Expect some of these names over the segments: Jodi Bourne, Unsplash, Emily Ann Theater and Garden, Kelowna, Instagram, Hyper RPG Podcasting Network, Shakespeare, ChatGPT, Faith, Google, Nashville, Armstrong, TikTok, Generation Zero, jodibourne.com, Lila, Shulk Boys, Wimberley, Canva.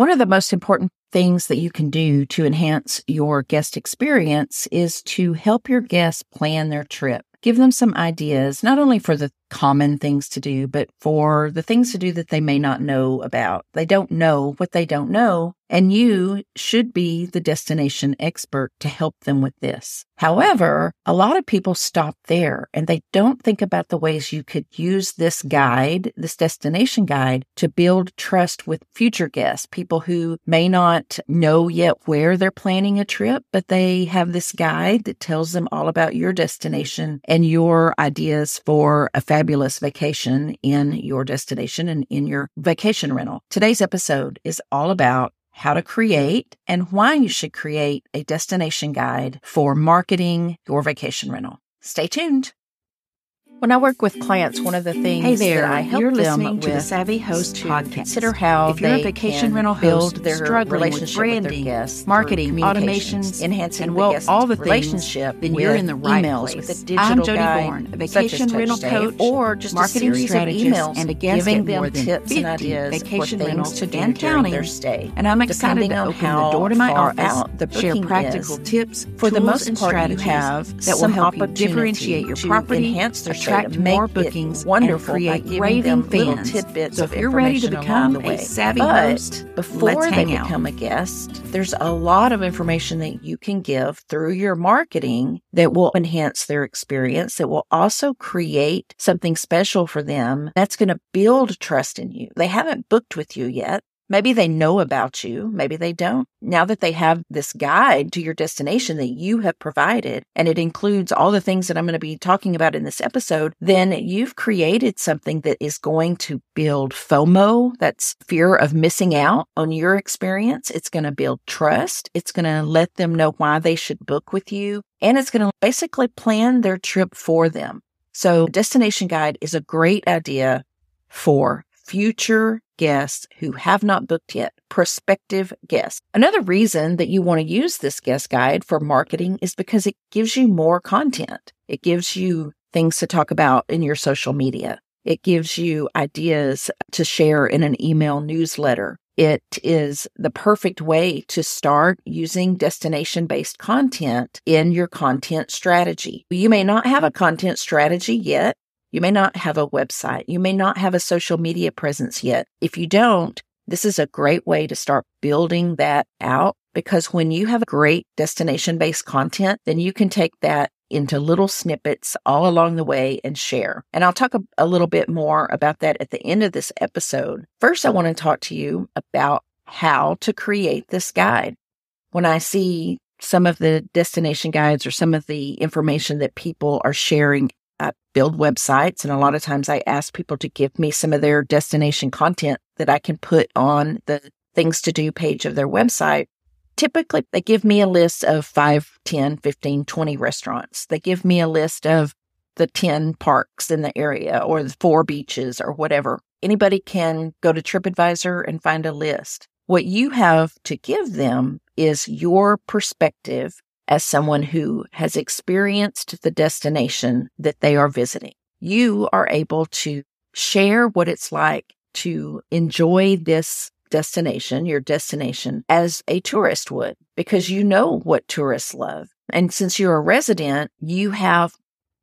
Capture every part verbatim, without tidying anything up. One of the most important things that you can do to enhance your guest experience is to help your guests plan their trip. Give them some ideas, not only for the common things to do, but for the things to do that they may not know about. They don't know what they don't know, and you should be the destination expert to help them with this. However, a lot of people stop there, and they don't think about the ways you could use this guide, this destination guide, to build trust with future guests, people who may not know yet where they're planning a trip, but they have this guide that tells them all about your destination and your ideas for a fabulous vacation in your destination and in your vacation rental. Today's episode is all about how to create and why you should create a destination guide for marketing your vacation rental. Stay tuned. When I work with clients, one of the things hey there, that I help you're them listening with to the Savvy Host to podcast. Consider how if you're they a vacation can rental host build their relationship with, branding, with their guests, marketing, automations, enhancing and well, the guest all the relationship. Then you're in the right emails place. With a digital I'm Jodi Bourne, a vacation rental coach, or just marketing strategist, and a guest giving them more than tips and ideas vacation rentals to do during their stay. And I'm excited to open the door to my office, share practical tips, for the most part, you have that will help you differentiate your property, enhance their. Attract more bookings and create raving fans. Tidbits so if you're ready to become a savvy host, before they become a guest, there's a lot of information that you can give through your marketing that will enhance their experience, that will also create something special for them that's going to build trust in you. They haven't booked with you yet. Maybe they know about you. Maybe they don't. Now that they have this guide to your destination that you have provided, and it includes all the things that I'm going to be talking about in this episode, then you've created something that is going to build FOMO, that's fear of missing out on your experience. It's going to build trust. It's going to let them know why they should book with you. And it's going to basically plan their trip for them. So destination guide is a great idea for future guests who have not booked yet, prospective guests. Another reason that you want to use this guest guide for marketing is because it gives you more content. It gives you things to talk about in your social media. It gives you ideas to share in an email newsletter. It is the perfect way to start using destination-based content in your content strategy. You may not have a content strategy yet. You may not have a website. You may not have a social media presence yet. If you don't, this is a great way to start building that out, because when you have great destination-based content, then you can take that into little snippets all along the way and share. And I'll talk a, a little bit more about that at the end of this episode. First, I want to talk to you about how to create this guide. When I see some of the destination guides or some of the information that people are sharing, I build websites, and a lot of times I ask people to give me some of their destination content that I can put on the things to do page of their website. Typically, they give me a list of five, ten, fifteen, twenty restaurants. They give me a list of the ten parks in the area or the four beaches or whatever. Anybody can go to TripAdvisor and find a list. What you have to give them is your perspective as someone who has experienced the destination that they are visiting. You are able to share what it's like to enjoy this destination, your destination, as a tourist would, because you know what tourists love. And since you're a resident, you have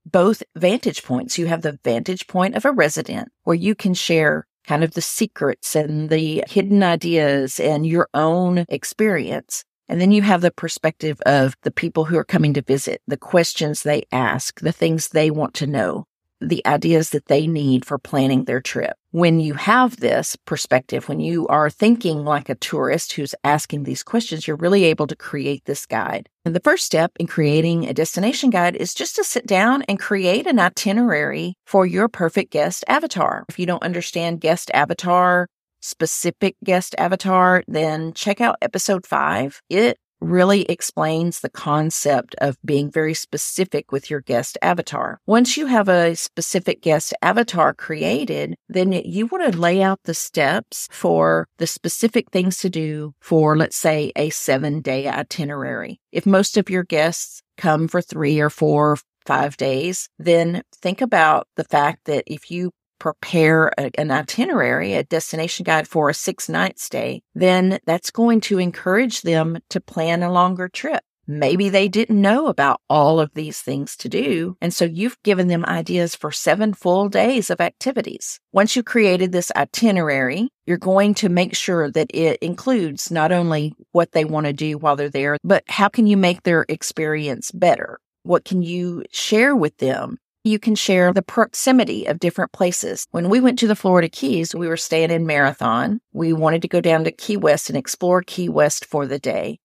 both vantage points. You have the vantage point of a resident, where you can share kind of the secrets and the hidden ideas and your own experience. And then you have the perspective of the people who are coming to visit, the questions they ask, the things they want to know, the ideas that they need for planning their trip. When you have this perspective, when you are thinking like a tourist who's asking these questions, you're really able to create this guide. And the first step in creating a destination guide is just to sit down and create an itinerary for your perfect guest avatar. If you don't understand guest avatar, specific guest avatar, then check out episode five. It really explains the concept of being very specific with your guest avatar. Once you have a specific guest avatar created, then you want to lay out the steps for the specific things to do for, let's say, a seven-day itinerary. If most of your guests come for three or four or five days, then think about the fact that if you prepare a, an itinerary, a destination guide for a six-night stay, then that's going to encourage them to plan a longer trip. Maybe they didn't know about all of these things to do, and so you've given them ideas for seven full days of activities. Once you created this itinerary, you're going to make sure that it includes not only what they want to do while they're there, but how can you make their experience better? What can you share with them? You can share the proximity of different places. When we went to the Florida Keys, we were staying in Marathon. We wanted to go down to Key West and explore Key West for the day.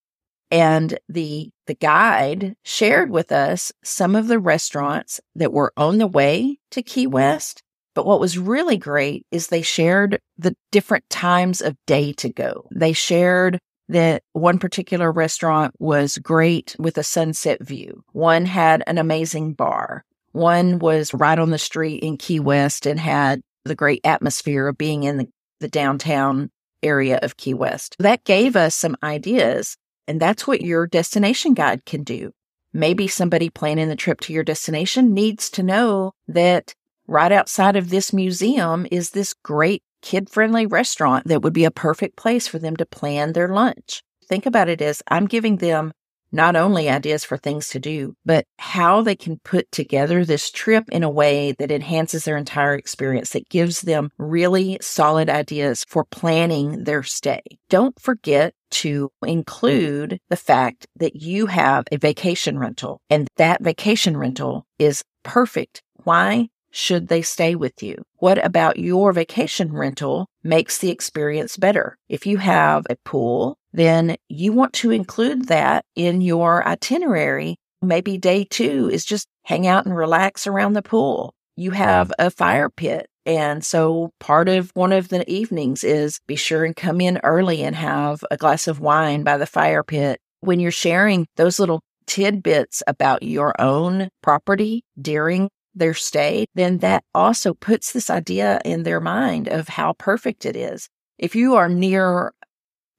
And the the guide shared with us some of the restaurants that were on the way to Key West. But what was really great is they shared the different times of day to go. They shared that one particular restaurant was great with a sunset view. One had an amazing bar. One was right on the street in Key West and had the great atmosphere of being in the, the downtown area of Key West. That gave us some ideas. And that's what your destination guide can do. Maybe somebody planning the trip to your destination needs to know that right outside of this museum is this great kid-friendly restaurant that would be a perfect place for them to plan their lunch. Think about it as I'm giving them not only ideas for things to do, but how they can put together this trip in a way that enhances their entire experience, that gives them really solid ideas for planning their stay. Don't forget to include the fact that you have a vacation rental, and that vacation rental is perfect. Why should they stay with you? What about your vacation rental makes the experience better? If you have a pool, then you want to include that in your itinerary. Maybe day two is just hang out and relax around the pool. You have a fire pit. And so part of one of the evenings is be sure and come in early and have a glass of wine by the fire pit. When you're sharing those little tidbits about your own property during their stay, then that also puts this idea in their mind of how perfect it is. If you are near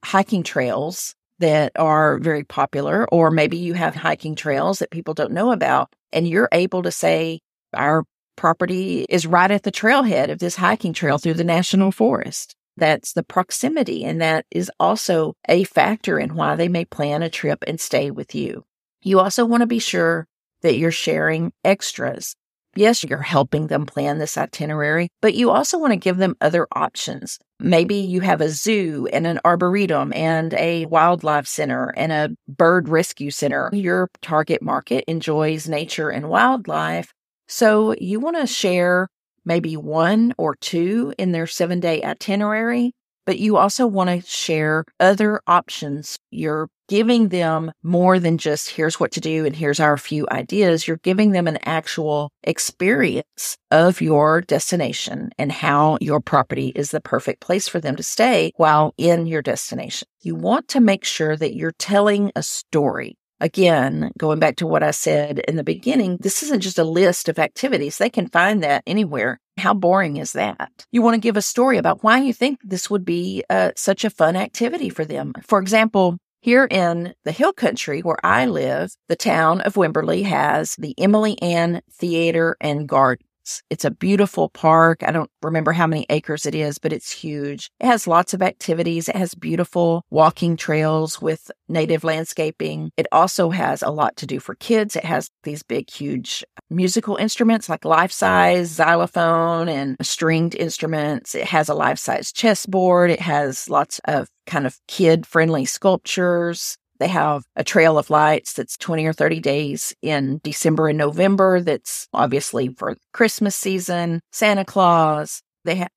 hiking trails that are very popular, or maybe you have hiking trails that people don't know about, and you're able to say, our property is right at the trailhead of this hiking trail through the national forest. That's the proximity, and that is also a factor in why they may plan a trip and stay with you. You also want to be sure that you're sharing extras. Yes, you're helping them plan this itinerary, but you also want to give them other options. Maybe you have a zoo and an arboretum and a wildlife center and a bird rescue center. Your target market enjoys nature and wildlife, so you want to share maybe one or two in their seven-day itinerary, but you also want to share other options. You're giving them more than just here's what to do and here's our few ideas. You're giving them an actual experience of your destination and how your property is the perfect place for them to stay while in your destination. You want to make sure that you're telling a story. Again, going back to what I said in the beginning, this isn't just a list of activities. They can find that anywhere. How boring is that? You want to give a story about why you think this would be uh, such a fun activity for them. For example, here in the Hill Country where I live, the town of Wimberley has the Emily Ann Theater and Garden. It's a beautiful park. I don't remember how many acres it is, but it's huge. It has lots of activities. It has beautiful walking trails with native landscaping. It also has a lot to do for kids. It has these big, huge musical instruments like life-size xylophone and stringed instruments. It has a life-size chessboard. It has lots of kind of kid-friendly sculptures. They have a trail of lights that's twenty or thirty days in December and November that's obviously for Christmas season, Santa Claus. They have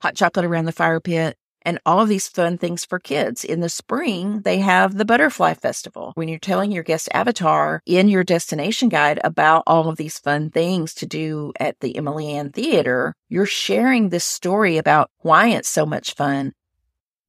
hot chocolate around the fire pit and all of these fun things for kids. In the spring, they have the Butterfly Festival. When you're telling your guest avatar in your destination guide about all of these fun things to do at the Emily Ann Theater, you're sharing this story about why it's so much fun.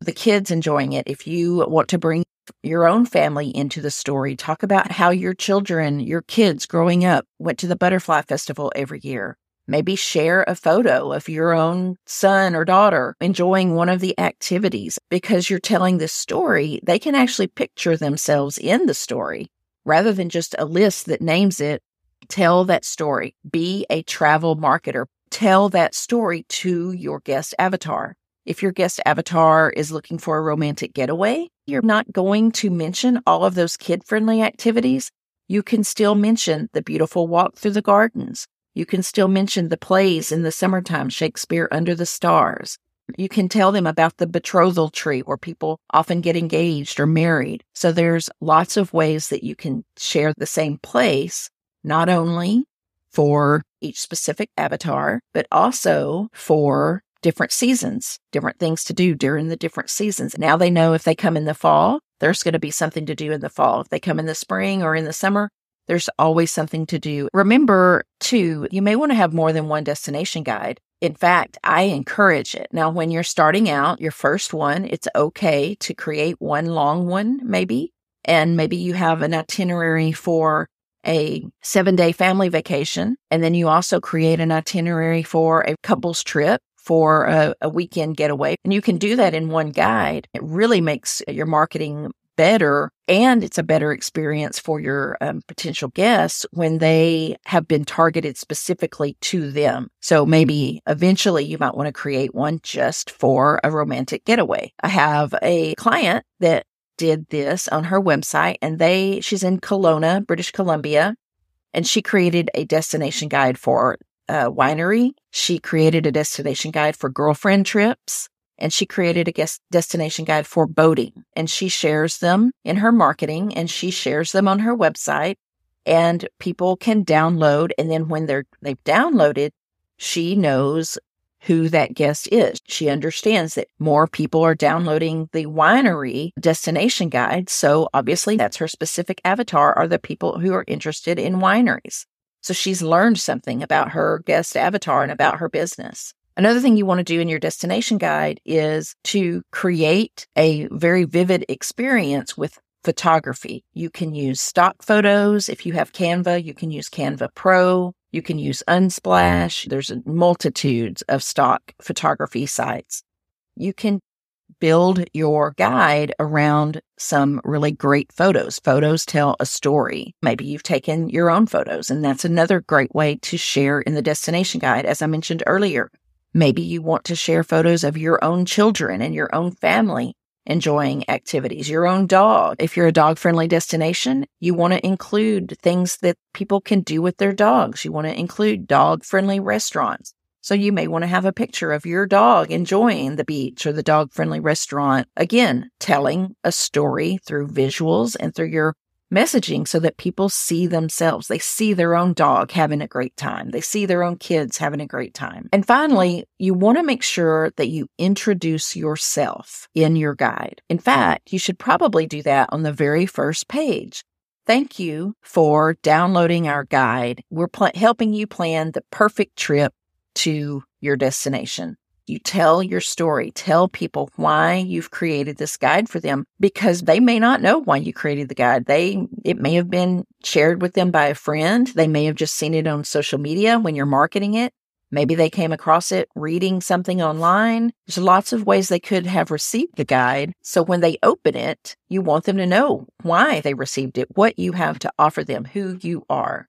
The kids enjoying it. If you want to bring your own family into the story, talk about how your children, your kids growing up went to the Butterfly Festival every year. Maybe share a photo of your own son or daughter enjoying one of the activities. Because you're telling this story, they can actually picture themselves in the story rather than just a list that names it. Tell that story. Be a travel marketer. tell that story to your guest avatar. If your guest avatar is looking for a romantic getaway, you're not going to mention all of those kid-friendly activities. You can still mention the beautiful walk through the gardens. You can still mention the plays in the summertime, Shakespeare Under the Stars. You can tell them about the betrothal tree where people often get engaged or married. So there's lots of ways that you can share the same place, not only for each specific avatar, but also for different seasons, different things to do during the different seasons. Now they know if they come in the fall, there's going to be something to do in the fall. If they come in the spring or in the summer, there's always something to do. Remember, too, you may want to have more than one destination guide. In fact, I encourage it. Now, when you're starting out, your first one, it's okay to create one long one, maybe. And maybe you have an itinerary for a seven-day family vacation. And then you also create an itinerary for a couple's trip, for a, a weekend getaway. And you can do that in one guide. It really makes your marketing better, and it's a better experience for your um, potential guests when they have been targeted specifically to them. So maybe eventually you might want to create one just for a romantic getaway. I have a client that did this on her website, and they she's in Kelowna, British Columbia, and she created a destination guide for a winery. She created a destination guide for girlfriend trips. And she created a guest destination guide for boating. And she shares them in her marketing, and she shares them on her website. And people can download. And then when they're, they've downloaded, she knows who that guest is. She understands that more people are downloading the winery destination guide. So obviously that's her specific avatar are the people who are interested in wineries. So she's learned something about her guest avatar and about her business. Another thing you want to do in your destination guide is to create a very vivid experience with photography. You can use stock photos. If you have Canva, you can use Canva Pro. You can use Unsplash. There's multitudes of stock photography sites. You can build your guide around some really great photos. Photos tell a story. Maybe you've taken your own photos, and that's another great way to share in the destination guide, as I mentioned earlier. Maybe you want to share photos of your own children and your own family enjoying activities, your own dog. If you're a dog-friendly destination, you want to include things that people can do with their dogs. You want to include dog-friendly restaurants. So you may want to have a picture of your dog enjoying the beach or the dog-friendly restaurant. Again, telling a story through visuals and through your messaging so that people see themselves. They see their own dog having a great time. They see their own kids having a great time. And finally, you want to make sure that you introduce yourself in your guide. In fact, you should probably do that on the very first page. Thank you for downloading our guide. We're pl- helping you plan the perfect trip to your destination. You tell your story. Tell people why you've created this guide for them, because they may not know why you created the guide. They It may have been shared with them by a friend. They may have just seen it on social media when you're marketing it. Maybe they came across it reading something online. There's lots of ways they could have received the guide. So when they open it, you want them to know why they received it, what you have to offer them, who you are.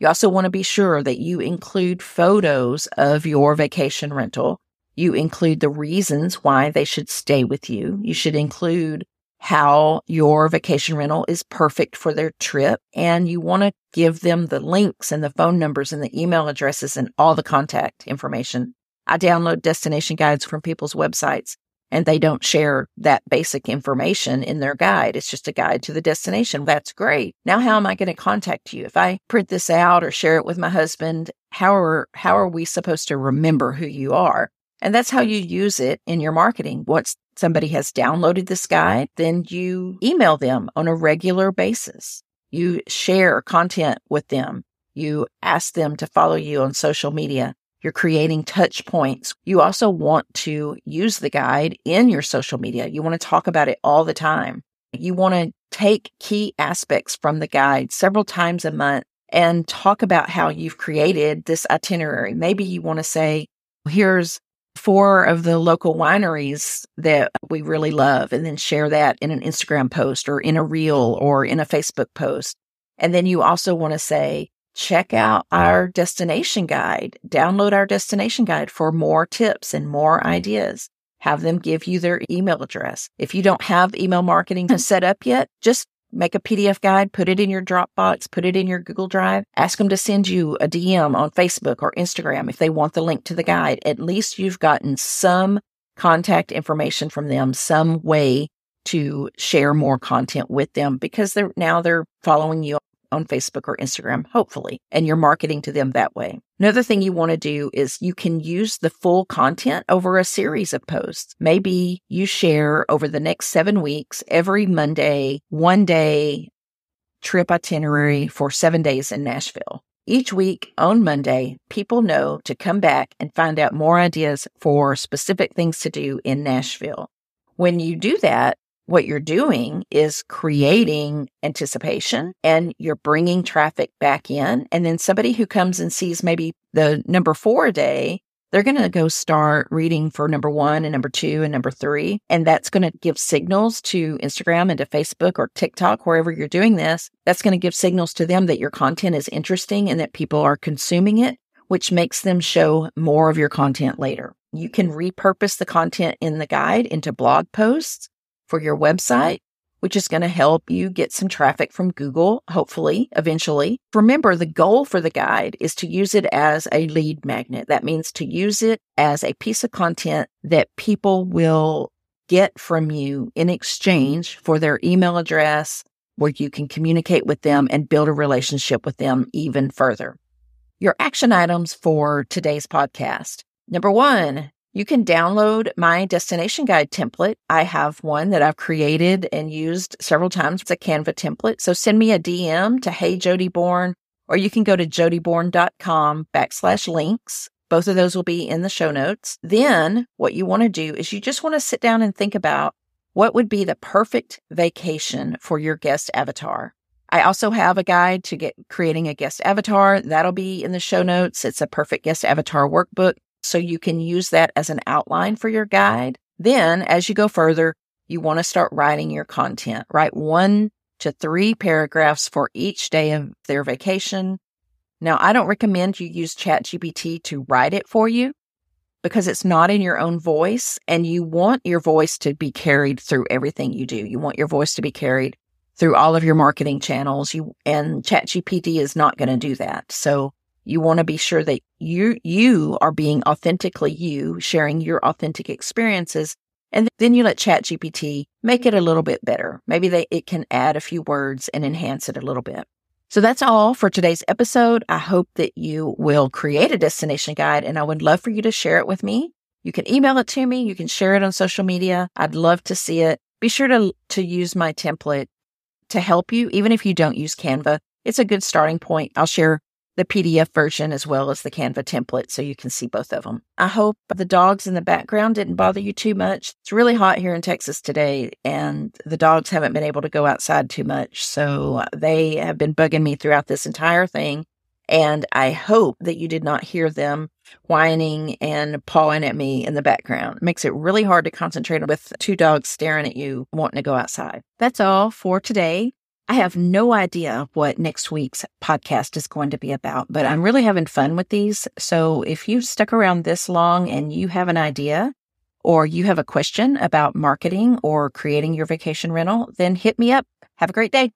You also want to be sure that you include photos of your vacation rental. You include the reasons why they should stay with you. You should include how your vacation rental is perfect for their trip. And you want to give them the links and the phone numbers and the email addresses and all the contact information. I download destination guides from people's websites, and they don't share that basic information in their guide. It's just a guide to the destination. That's great. Now, how am I going to contact you? If I print this out or share it with my husband, how are, how are we supposed to remember who you are? And that's how you use it in your marketing. Once somebody has downloaded this guide, then you email them on a regular basis. You share content with them. You ask them to follow you on social media. You're creating touch points. You also want to use the guide in your social media. You want to talk about it all the time. You want to take key aspects from the guide several times a month and talk about how you've created this itinerary. Maybe you want to say, here's four of the local wineries that we really love, and then share that in an Instagram post or in a reel or in a Facebook post. And then you also want to say, check out our destination guide. Download our destination guide for more tips and more ideas. Have them give you their email address. If you don't have email marketing set up yet, just make a P D F guide, put it in your Dropbox, put it in your Google Drive. Ask them to send you a D M on Facebook or Instagram if they want the link to the guide. At least you've gotten some contact information from them, some way to share more content with them, because they're now they're following you on Facebook or Instagram, hopefully, and you're marketing to them that way. Another thing you want to do is you can use the full content over a series of posts. Maybe you share over the next seven weeks, every Monday, one day trip itinerary for seven days in Nashville. Each week on Monday, people know to come back and find out more ideas for specific things to do in Nashville. When you do that, what you're doing is creating anticipation, and you're bringing traffic back in. And then somebody who comes and sees maybe the number four day, they're going to go start reading for number one and number two and number three. And that's going to give signals to Instagram and to Facebook or TikTok, wherever you're doing this. That's going to give signals to them that your content is interesting and that people are consuming it, which makes them show more of your content later. You can repurpose the content in the guide into blog posts for your website, which is going to help you get some traffic from Google, hopefully, eventually. Remember, the goal for the guide is to use it as a lead magnet. That means to use it as a piece of content that people will get from you in exchange for their email address, where you can communicate with them and build a relationship with them even further. Your action items for today's podcast. Number one, you can download my destination guide template. I have one that I've created and used several times. It's a Canva template. So send me a D M to Hey Jodi Bourne, or you can go to jodibourne.com backslash links. Both of those will be in the show notes. Then what you want to do is you just want to sit down and think about what would be the perfect vacation for your guest avatar. I also have a guide to get creating a guest avatar. That'll be in the show notes. It's a perfect guest avatar workbook. So you can use that as an outline for your guide. Then as you go further, you want to start writing your content. Write one to three paragraphs for each day of their vacation. Now, I don't recommend you use ChatGPT to write it for you, because it's not in your own voice, and you want your voice to be carried through everything you do. You want your voice to be carried through all of your marketing channels, you, and ChatGPT is not going to do that. So you want to be sure that you you are being authentically you, sharing your authentic experiences, and then you let ChatGPT make it a little bit better. Maybe they, it can add a few words and enhance it a little bit. So that's all for today's episode. I hope that you will create a destination guide, and I would love for you to share it with me. You can email it to me. You can share it on social media. I'd love to see it. Be sure to, to use my template to help you, even if you don't use Canva. It's a good starting point. I'll share the P D F version as well as the Canva template, so you can see both of them. I hope the dogs in the background didn't bother you too much. It's really hot here in Texas today, and the dogs haven't been able to go outside too much, so they have been bugging me throughout this entire thing, and I hope that you did not hear them whining and pawing at me in the background. It makes it really hard to concentrate with two dogs staring at you wanting to go outside. That's all for today. I have no idea what next week's podcast is going to be about, but I'm really having fun with these. So if you've stuck around this long and you have an idea, or you have a question about marketing or creating your vacation rental, then hit me up. Have a great day.